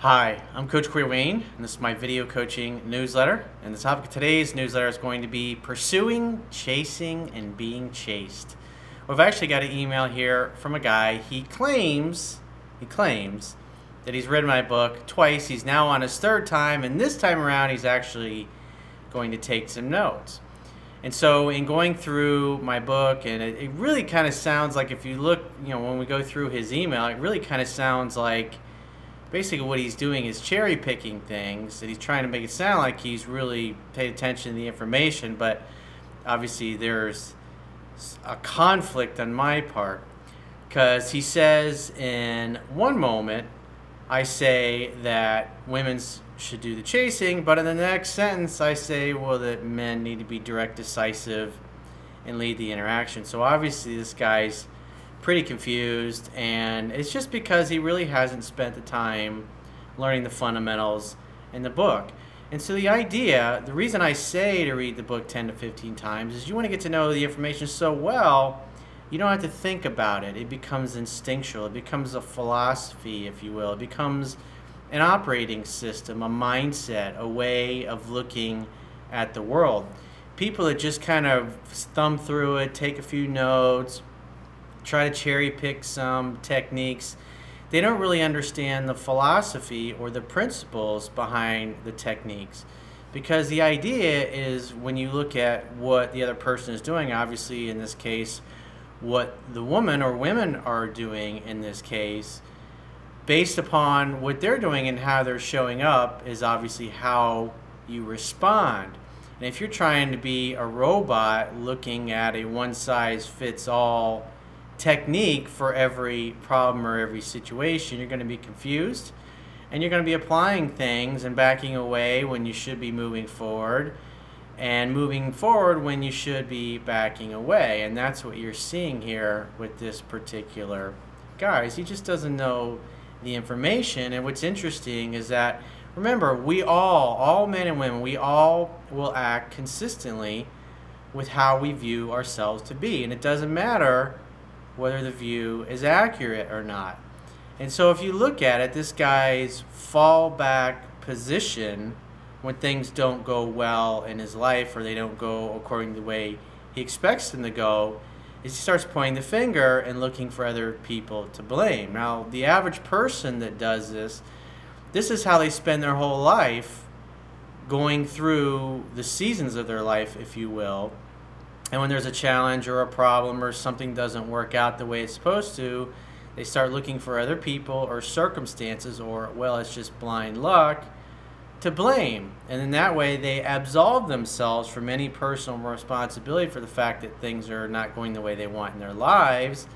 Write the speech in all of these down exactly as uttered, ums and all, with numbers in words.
Hi, I'm Coach Corey Wayne, and this is my video coaching newsletter. And the topic of today's newsletter is going to be pursuing, chasing, and being chased. Well, I've actually got an email here from a guy. He claims, he claims that he's read my book twice. He's now on his third time, and this time around he's actually going to take some notes. And so in going through my book, and it, it really kind of sounds like, if you look, you know, when we go through his email, it really kind of sounds like basically what he's doing is cherry picking things, and he's trying to make it sound like he's really paid attention to the information, but obviously there's a conflict on my part, because he says in one moment I say that women should do the chasing, but in the next sentence I say, well, that men need to be direct, decisive, and lead the interaction. So obviously this guy's pretty confused, and it's just because he really hasn't spent the time learning the fundamentals in the book. And so the idea, the reason I say to read the book ten to fifteen times is you want to get to know the information so well, you don't have to think about it. It becomes instinctual. It becomes a philosophy, if you will. It becomes an operating system, a mindset, a way of looking at the world. People that just kind of thumb through it, take a few notes, try to cherry pick some techniques, they don't really understand the philosophy or the principles behind the techniques. Because the idea is, when you look at what the other person is doing, obviously in this case what the woman or women are doing in this case, based upon what they're doing and how they're showing up, is obviously how you respond. And if you're trying to be a robot looking at a one-size-fits-all technique for every problem or every situation, you're going to be confused, and you're going to be applying things and backing away when you should be moving forward, and moving forward when you should be backing away. And that's what you're seeing here with this particular guy. He just doesn't know the information. And what's interesting is that, remember, we all all men and women, we all will act consistently with how we view ourselves to be, and it doesn't matter whether the view is accurate or not. And so if you look at it, this guy's fallback position when things don't go well in his life, or they don't go according to the way he expects them to go, is he starts pointing the finger and looking for other people to blame. Now, the average person that does this, this is how they spend their whole life, going through the seasons of their life, if you will. And when there's a challenge or a problem or something doesn't work out the way it's supposed to, they start looking for other people or circumstances, or, well, it's just blind luck, to blame. And in that way, they absolve themselves from any personal responsibility for the fact that things are not going the way they want in their lives.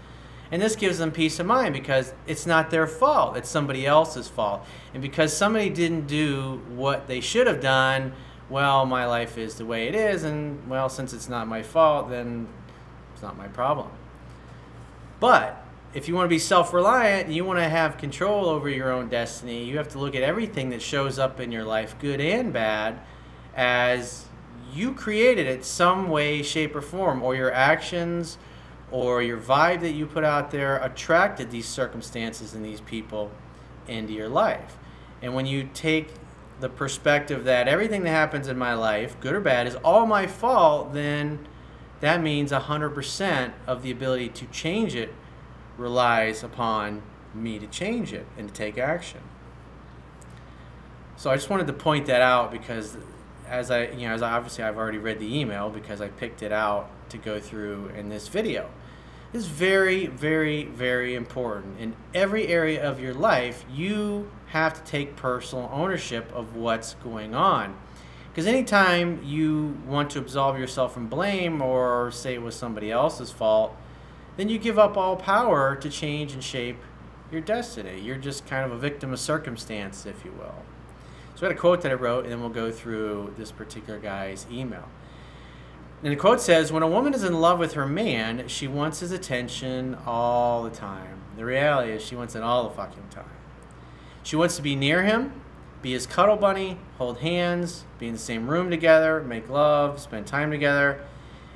And this gives them peace of mind, because it's not their fault. It's somebody else's fault. And because somebody didn't do what they should have done, well, my life is the way it is, and, well, since it's not my fault, then it's not my problem. But if you want to be self-reliant and you want to have control over your own destiny, you have to look at everything that shows up in your life, good and bad, as you created it some way, shape, or form, or your actions or your vibe that you put out there attracted these circumstances and these people into your life. And when you take the perspective that everything that happens in my life, good or bad, is all my fault, then that means one hundred percent of the ability to change it relies upon me to change it and to take action. So I just wanted to point that out, because as I, you know, as I, obviously I've already read the email, because I picked it out to go through in this video. This is very, very, very important. In every area of your life, you have to take personal ownership of what's going on. Because anytime you want to absolve yourself from blame or say it was somebody else's fault, then you give up all power to change and shape your destiny. You're just kind of a victim of circumstance, if you will. So I had a quote that I wrote, and then we'll go through this particular guy's email. And the quote says, "When a woman is in love with her man, she wants his attention all the time. The reality is she wants it all the fucking time. She wants to be near him, be his cuddle bunny, hold hands, be in the same room together, make love, spend time together,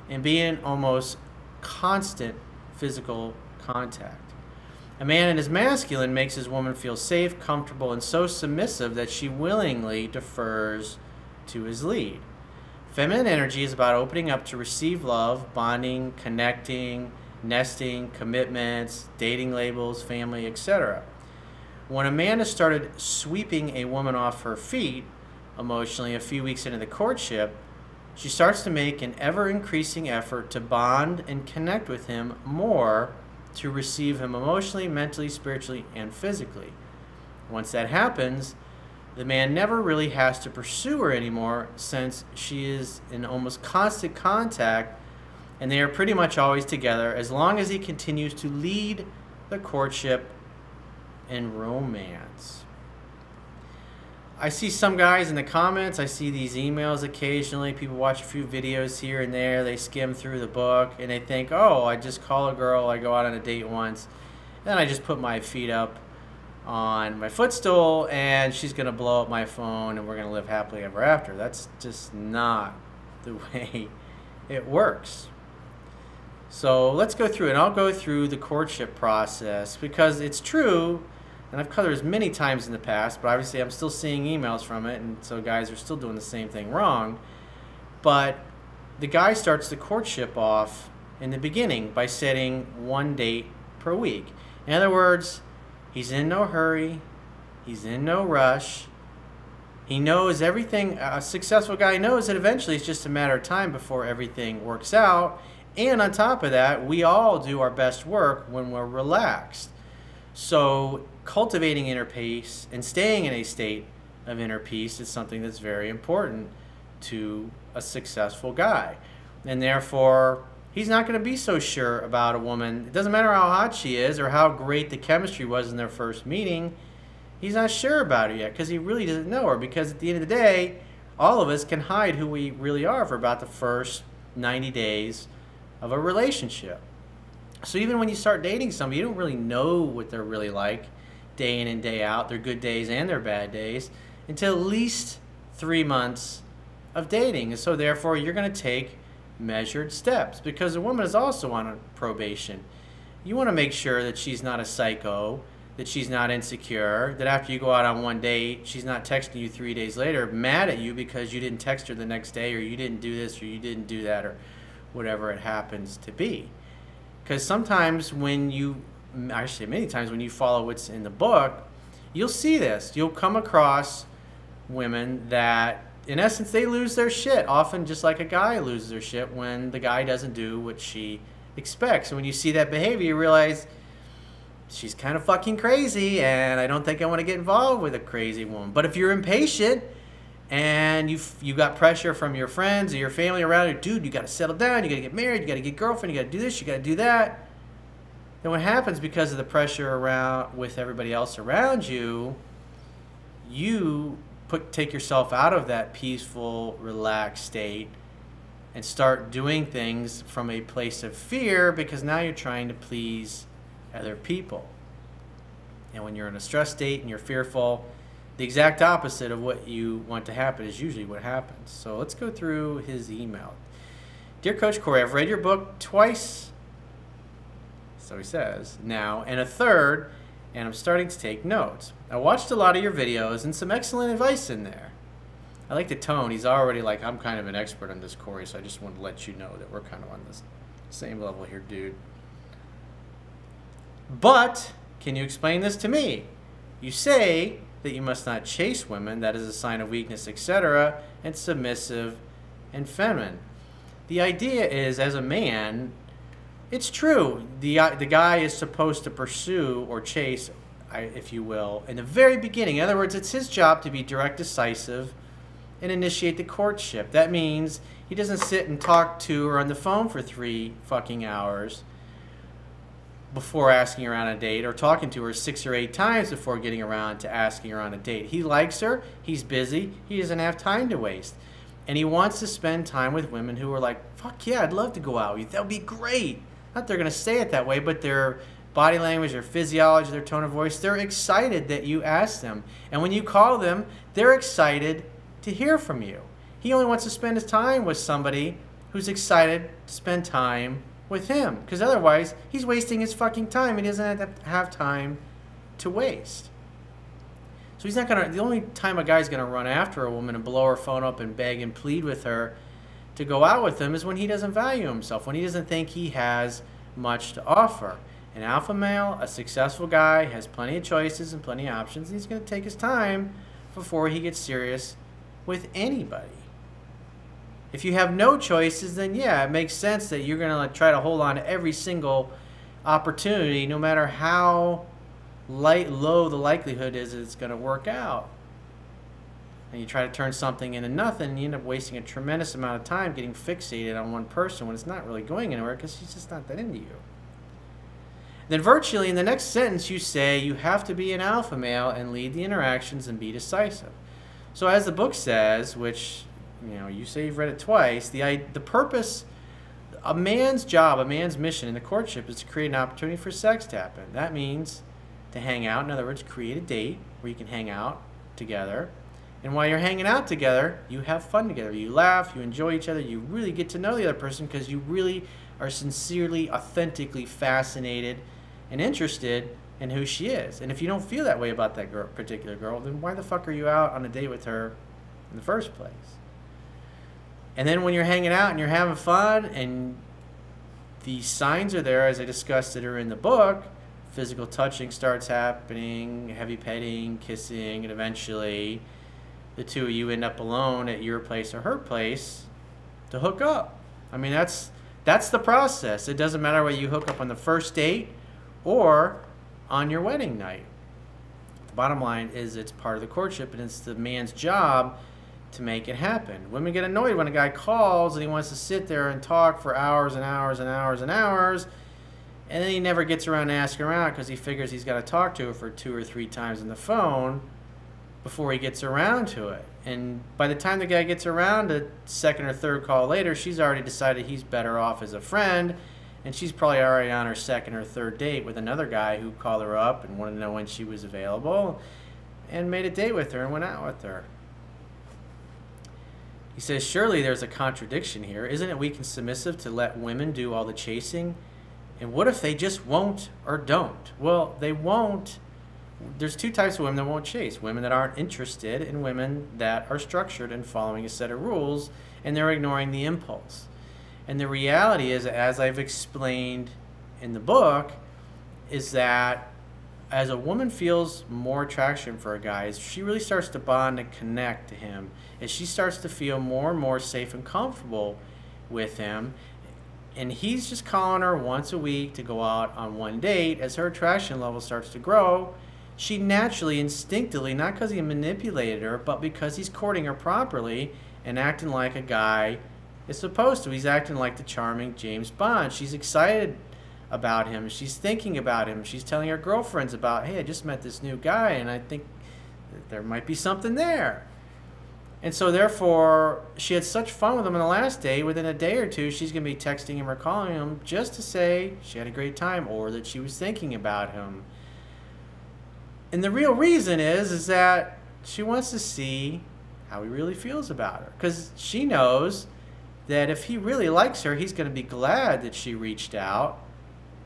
and be in almost constant physical contact. A man in his masculine makes his woman feel safe, comfortable, and so submissive that she willingly defers to his lead. Feminine energy is about opening up to receive love, bonding, connecting, nesting, commitments, dating labels, family, et cetera. When a man has started sweeping a woman off her feet emotionally a few weeks into the courtship, she starts to make an ever-increasing effort to bond and connect with him more, to receive him emotionally, mentally, spiritually, and physically. Once that happens, the man never really has to pursue her anymore, since she is in almost constant contact and they are pretty much always together, as long as he continues to lead the courtship and romance. I see some guys in the comments, I see these emails occasionally, people watch a few videos here and there, they skim through the book and they think, oh, I just call a girl, I go out on a date once, and then I just put my feet up on my footstool and she's gonna blow up my phone and we're gonna live happily ever after. That's just not the way it works. So let's go through, and I'll go through the courtship process, because it's true, and I've covered this many times in the past, but obviously I'm still seeing emails from it, and so guys are still doing the same thing wrong. But the guy starts the courtship off in the beginning by setting one date per week. In other words, he's in no hurry, he's in no rush, he knows everything. A successful guy knows that eventually it's just a matter of time before everything works out, and on top of that, we all do our best work when we're relaxed. So cultivating inner peace and staying in a state of inner peace is something that's very important to a successful guy. And therefore, he's not going to be so sure about a woman. It doesn't matter how hot she is or how great the chemistry was in their first meeting. He's not sure about her yet because he really doesn't know her, because at the end of the day, all of us can hide who we really are for about the first ninety days of a relationship. So even when you start dating somebody, you don't really know what they're really like day in and day out, their good days and their bad days, until at least three months of dating. And so therefore, you're going to take measured steps, because a woman is also on probation. You want to make sure that she's not a psycho, that she's not insecure, that after you go out on one date, she's not texting you three days later mad at you because you didn't text her the next day, or you didn't do this, or you didn't do that, or whatever it happens to be. Because sometimes when you, actually many times when you follow what's in the book, you'll see this. You'll come across women that, in essence, they lose their shit, often just like a guy loses their shit when the guy doesn't do what she expects. And when you see that behavior, you realize she's kind of fucking crazy, and I don't think I want to get involved with a crazy woman. But if you're impatient and you you got pressure from your friends or your family around you, dude, you got to settle down, you got to get married, you got to get a girlfriend, you got to do this, you got to do that. Then what happens, because of the pressure around with everybody else around you, you put take yourself out of that peaceful, relaxed state and start doing things from a place of fear, because now you're trying to please other people. And when you're in a stress state and you're fearful, the exact opposite of what you want to happen is usually what happens. So let's go through his email. Dear Coach Corey, I've read your book twice, so he says, now, and a third, and I'm starting to take notes. I watched a lot of your videos and some excellent advice in there. I like the tone. He's already like, I'm kind of an expert on this, Corey, so I just want to let you know that we're kind of on this same level here, dude. But can you explain this to me? You say that you must not chase women, that is a sign of weakness, et cetera, and submissive and feminine. The idea is, as a man, it's true. The, uh, the guy is supposed to pursue or chase, I, if you will, in the very beginning. In other words, it's his job to be direct, decisive, and initiate the courtship. That means he doesn't sit and talk to her on the phone for three fucking hours before asking her on a date, or talking to her six or eight times before getting around to asking her on a date. He likes her, he's busy, he doesn't have time to waste. And he wants to spend time with women who are like, fuck yeah, I'd love to go out with you, that would be great. Not they're gonna say it that way, but their body language, their physiology, their tone of voice, they're excited that you asked them. And when you call them, they're excited to hear from you. He only wants to spend his time with somebody who's excited to spend time with him, because otherwise he's wasting his fucking time and he doesn't have time to waste. So he's not gonna. The only time a guy's gonna run after a woman and blow her phone up and beg and plead with her to go out with him is when he doesn't value himself, when he doesn't think he has much to offer. An alpha male, a successful guy, has plenty of choices and plenty of options. He's gonna take his time before he gets serious with anybody. If you have no choices, then yeah, it makes sense that you're gonna like, try to hold on to every single opportunity, no matter how light low the likelihood is it's going to work out. And you try to turn something into nothing, and you end up wasting a tremendous amount of time getting fixated on one person when it's not really going anywhere because she's just not that into you. Then virtually in the next sentence you say you have to be an alpha male and lead the interactions and be decisive. So as the book says, which you know you say you've read it twice, the, the purpose, a man's job, a man's mission in the courtship is to create an opportunity for sex to happen. That means to hang out. In other words, create a date where you can hang out together. And while you're hanging out together, you have fun together. You laugh, you enjoy each other, you really get to know the other person because you really are sincerely, authentically fascinated and interested in who she is. And if you don't feel that way about that girl, particular girl, then why the fuck are you out on a date with her in the first place? And then when you're hanging out and you're having fun and the signs are there, as I discussed, that are in the book, physical touching starts happening, heavy petting, kissing, and eventually the two of you end up alone at your place or her place to hook up. I mean, that's that's the process. It doesn't matter whether you hook up on the first date or on your wedding night. The bottom line is it's part of the courtship, and it's the man's job to make it happen. Women get annoyed when a guy calls and he wants to sit there and talk for hours and hours and hours and hours, and then he never gets around to asking around because he figures he's got to talk to her for two or three times on the phone before he gets around to it. And by the time the guy gets around a second or third call later, she's already decided he's better off as a friend, and she's probably already on her second or third date with another guy who called her up and wanted to know when she was available and made a date with her and went out with her. He says, surely there's a contradiction here. Isn't it weak and submissive to let women do all the chasing? And what if they just won't or don't? Well, they won't. There's two types of women that won't chase. Women that aren't interested and women that are structured and following a set of rules, and they're ignoring the impulse. And the reality is, as I've explained in the book, is that as a woman feels more attraction for a guy, as she really starts to bond and connect to him, as she starts to feel more and more safe and comfortable with him, and he's just calling her once a week to go out on one date, as her attraction level starts to grow, she naturally, instinctively, not because he manipulated her, but because he's courting her properly and acting like a guy is supposed to. He's acting like the charming James Bond. She's excited about him. She's thinking about him. She's telling her girlfriends about, hey, I just met this new guy, and I think there might be something there. And so therefore, she had such fun with him on the last day, within a day or two, she's going to be texting him or calling him just to say she had a great time or that she was thinking about him. And the real reason is, is that she wants to see how he really feels about her. Because she knows that if he really likes her, he's going to be glad that she reached out.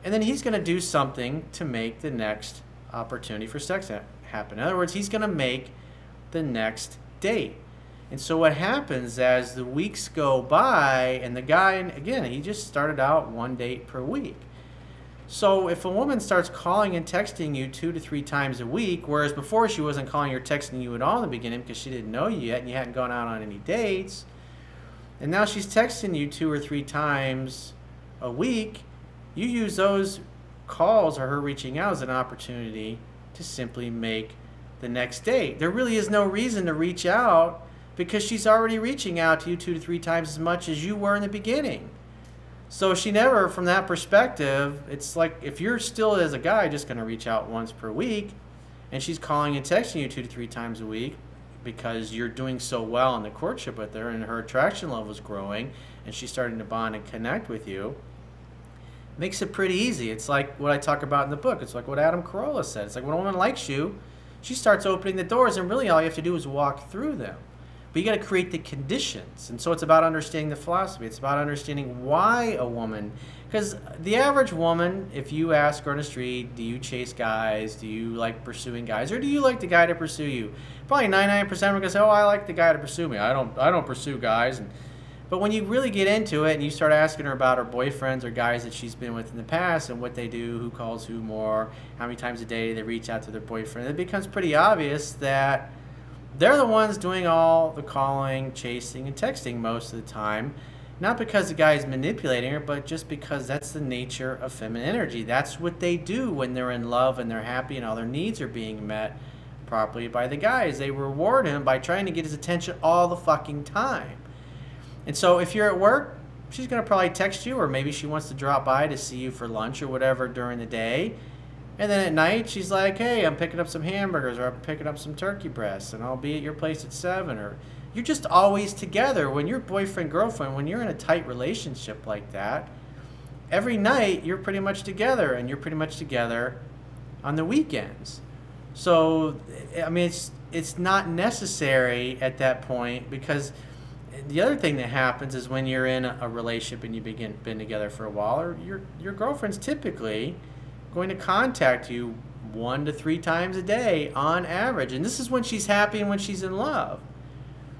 And then he's going to do something to make the next opportunity for sex happen. In other words, he's going to make the next date. And so what happens as the weeks go by, and the guy, again, he just started out one date per week. So if a woman starts calling and texting you two to three times a week, whereas before she wasn't calling or texting you at all in the beginning because she didn't know you yet and you hadn't gone out on any dates, and now she's texting you two or three times a week, you use those calls or her reaching out as an opportunity to simply make the next date. There really is no reason to reach out, because she's already reaching out to you two to three times as much as you were in the beginning. So she never, from that perspective, it's like if you're still as a guy just going to reach out once per week, and she's calling and texting you two to three times a week because you're doing so well in the courtship with her and her attraction level is growing and she's starting to bond and connect with you, makes it pretty easy. It's like what I talk about in the book. It's like what Adam Carolla said. It's like when a woman likes you, she starts opening the doors, and really all you have to do is walk through them. But you got to create the conditions. And so it's about understanding the philosophy. It's about understanding why a woman, because the average woman, if you ask her on the street, do you chase guys? Do you like pursuing guys? Or do you like the guy to pursue you? Probably ninety-nine percent of them are going to say, oh, I like the guy to pursue me. I don't, I don't pursue guys. And, but when you really get into it and you start asking her about her boyfriends or guys that she's been with in the past and what they do, who calls who more, how many times a day they reach out to their boyfriend, it becomes pretty obvious that they're the ones doing all the calling, chasing, and texting most of the time. Not because the guy is manipulating her, but just because that's the nature of feminine energy. That's what they do when they're in love and they're happy and all their needs are being met properly by the guys. They reward him by trying to get his attention all the fucking time. And so if you're at work, she's going to probably text you, or maybe she wants to drop by to see you for lunch or whatever during the day. And then at night, she's like, hey, I'm picking up some hamburgers, or I'm picking up some turkey breasts, and I'll be at your place at seven. Or you're just always together. When you're boyfriend, girlfriend, when you're in a tight relationship like that, every night you're pretty much together, and you're pretty much together on the weekends. So, I mean, it's, it's not necessary at that point, because the other thing that happens is when you're in a relationship and you've begin, been together for a while, or your, your girlfriend's typically going to contact you one to three times a day on average. And this is when she's happy and when she's in love.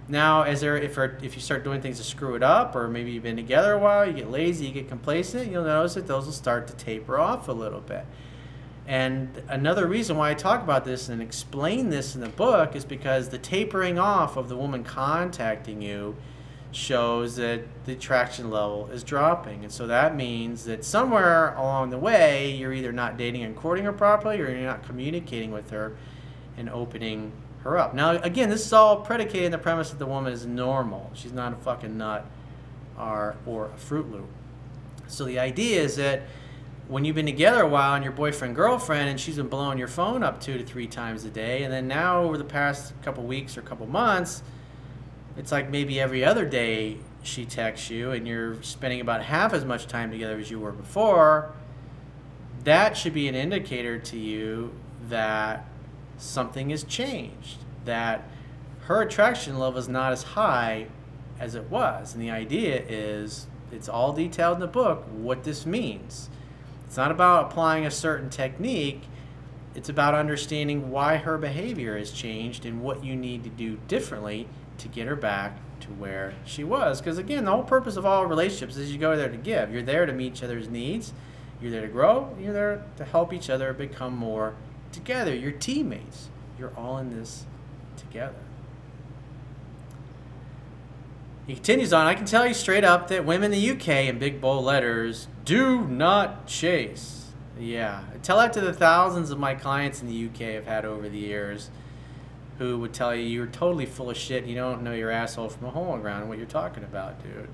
Now, as there, if, her, if you start doing things to screw it up, or maybe you've been together a while, you get lazy, you get complacent, you'll notice that those will start to taper off a little bit. And another reason why I talk about this and explain this in the book is because the tapering off of the woman contacting you shows that the attraction level is dropping. And so that means that somewhere along the way, you're either not dating and courting her properly, or you're not communicating with her and opening her up. Now, again, this is all predicated on the premise that the woman is normal. She's not a fucking nut or, or a Fruit Loop. So the idea is that when you've been together a while and your boyfriend, girlfriend, and she's been blowing your phone up two to three times a day, and then now over the past couple weeks or couple months, it's like maybe every other day she texts you and you're spending about half as much time together as you were before, that should be an indicator to you that something has changed, that her attraction level is not as high as it was. And the idea is, it's all detailed in the book, what this means. It's not about applying a certain technique. It's about understanding why her behavior has changed and what you need to do differently to get her back to where she was. Because again, the whole purpose of all relationships is you go there to give. You're there to meet each other's needs. You're there to grow. You're there to help each other become more together. You're teammates. You're all in this together. He continues on, I can tell you straight up that women in the U K, in big bold letters, do not chase. Yeah, I tell that to the thousands of my clients in the U K I've had over the years, who would tell you you're totally full of shit and you don't know your asshole from a hole in the ground and what you're talking about, dude.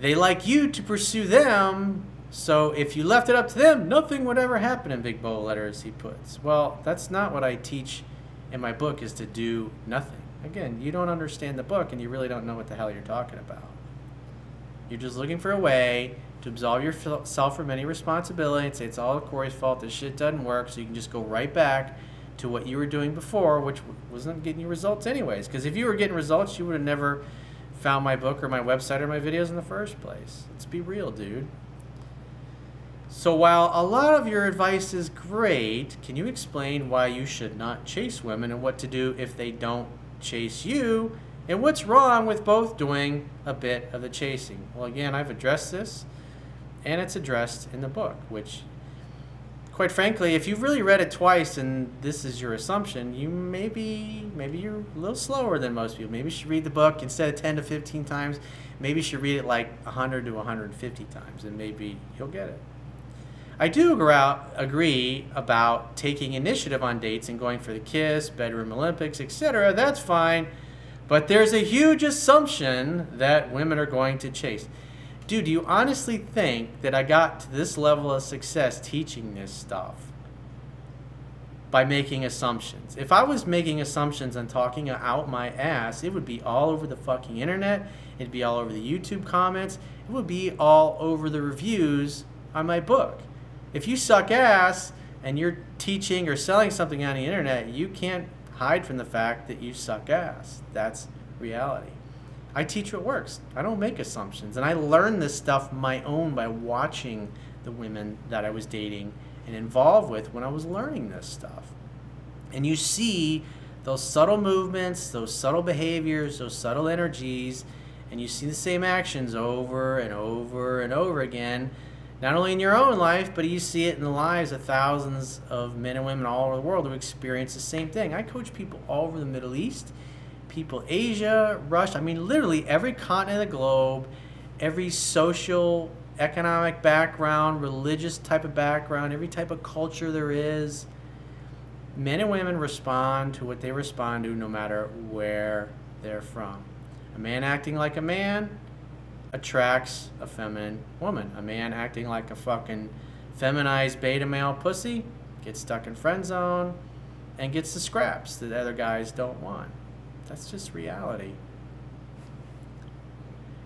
They like you to pursue them, so if you left it up to them, nothing would ever happen, in big bold letters, he puts. Well, that's not what I teach in my book, is to do nothing. Again, you don't understand the book and you really don't know what the hell you're talking about. You're just looking for a way to absolve yourself from any responsibility and say it's all Corey's fault, this shit doesn't work, so you can just go right back to what you were doing before, which wasn't getting you results anyways. Because if you were getting results, you would have never found my book or my website or my videos in the first place. Let's be real, dude. So while a lot of your advice is great, can you explain why you should not chase women and what to do if they don't chase you? And what's wrong with both doing a bit of the chasing? Well, again, I've addressed this, and it's addressed in the book, which, quite frankly, if you've really read it twice and this is your assumption, you maybe maybe you're a little slower than most people. Maybe you should read the book instead of ten to fifteen times. Maybe you should read it like one hundred to one hundred fifty times, and maybe you'll get it. I do agree about taking initiative on dates and going for the kiss, bedroom Olympics, et cetera. That's fine, but there's a huge assumption that women are going to chase. Dude, do you honestly think that I got to this level of success teaching this stuff by making assumptions? If I was making assumptions and talking out my ass, it would be all over the fucking internet. It'd be all over the YouTube comments. It would be all over the reviews on my book. If you suck ass and you're teaching or selling something on the internet, you can't hide from the fact that you suck ass. That's reality. I teach what works. I don't make assumptions. And I learned this stuff my own by watching the women that I was dating and involved with when I was learning this stuff. And you see those subtle movements, those subtle behaviors, those subtle energies, and you see the same actions over and over and over again, not only in your own life, but you see it in the lives of thousands of men and women all over the world who experience the same thing. I coach people all over the Middle East, people Asia, Russia, I mean literally every continent of the globe, every social, economic background, religious type of background, every type of culture there is. Men and women respond to what they respond to no matter where they're from. A man acting like a man attracts a feminine woman. A man acting like a fucking feminized beta male pussy gets stuck in friend zone and gets the scraps that other guys don't want. That's just reality.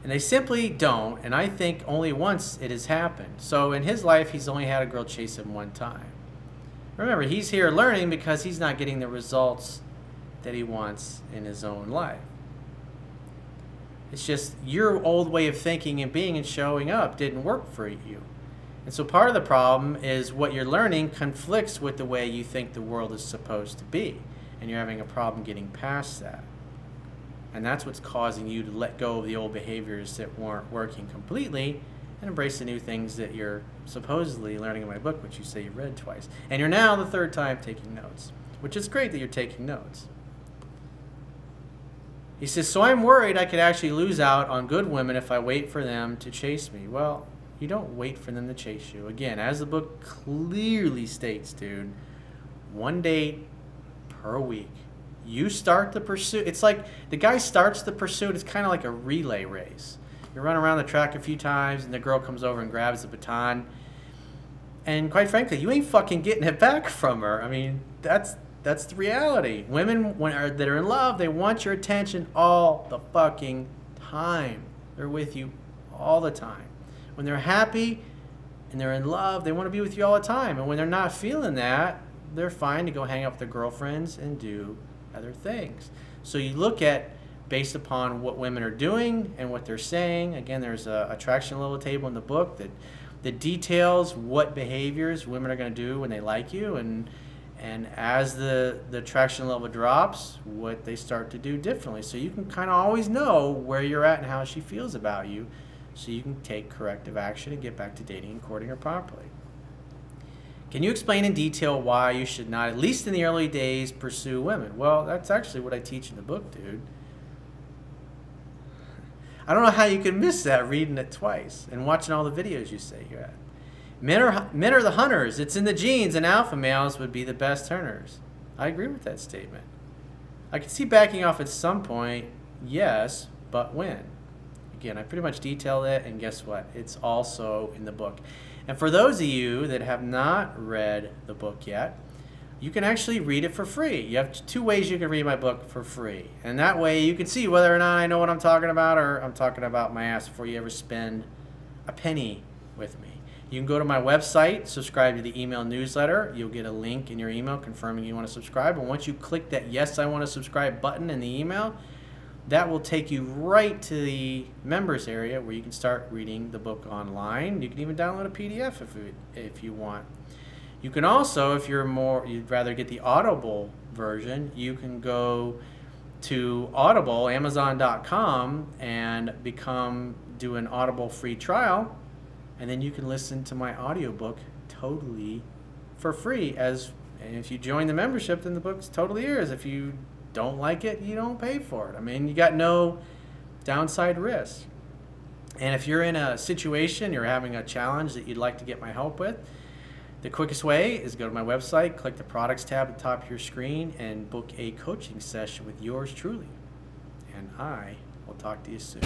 And they simply don't, and I think only once it has happened. So in his life, he's only had a girl chase him one time. Remember, he's here learning because he's not getting the results that he wants in his own life. It's just your old way of thinking and being and showing up didn't work for you. And so part of the problem is what you're learning conflicts with the way you think the world is supposed to be. And you're having a problem getting past that. And that's what's causing you to let go of the old behaviors that weren't working completely and embrace the new things that you're supposedly learning in my book, which you say you read twice. And you're now the third time taking notes, which is great that you're taking notes. He says, so I'm worried I could actually lose out on good women if I wait for them to chase me. Well, you don't wait for them to chase you. Again, as the book clearly states, dude, one date per week. You start the pursuit. It's like the guy starts the pursuit. It's kind of like a relay race. You run around the track a few times, and the girl comes over and grabs the baton. And quite frankly, you ain't fucking getting it back from her. I mean, that's that's the reality. Women when are, that are in love, they want your attention all the fucking time. They're with you all the time. When they're happy and they're in love, they want to be with you all the time. And when they're not feeling that, they're fine to go hang out with their girlfriends and do other things. So you look at based upon what women are doing and what they're saying. Again, there's a attraction level table in the book that, that details what behaviors women are going to do when they like you, and, and as the, the attraction level drops, what they start to do differently. So you can kind of always know where you're at and how she feels about you, so you can take corrective action and get back to dating and courting her properly. Can you explain in detail why you should not, at least in the early days, pursue women? Well, that's actually what I teach in the book, dude. I don't know how you can miss that reading it twice and watching all the videos you say you're at. Men are, men are the hunters. It's in the genes, and alpha males would be the best hunters. I agree with that statement. I can see backing off at some point, yes, but when? Again, I pretty much detail that, and guess what? It's also in the book. And for those of you that have not read the book yet, you can actually read it for free. You have two ways you can read my book for free. And that way you can see whether or not I know what I'm talking about or I'm talking about my ass before you ever spend a penny with me. You can go to my website, subscribe to the email newsletter. You'll get a link in your email confirming you want to subscribe. And once you click that yes, I want to subscribe button in the email, that will take you right to the members area where you can start reading the book online. You can even download a P D F if you, if you want. You can also, if you're more, you'd rather get the Audible version, you can go to Audible, Amazon dot com, and become, do an Audible free trial, and then you can listen to my audiobook totally for free. As, and if you join the membership, then the book's totally yours. If you don't like it, you don't pay for it. I mean, you got no downside risk. And if you're in a situation, you're having a challenge that you'd like to get my help with, the quickest way is go to my website, click the products tab at the top of your screen, and book a coaching session with yours truly. And I will talk to you soon.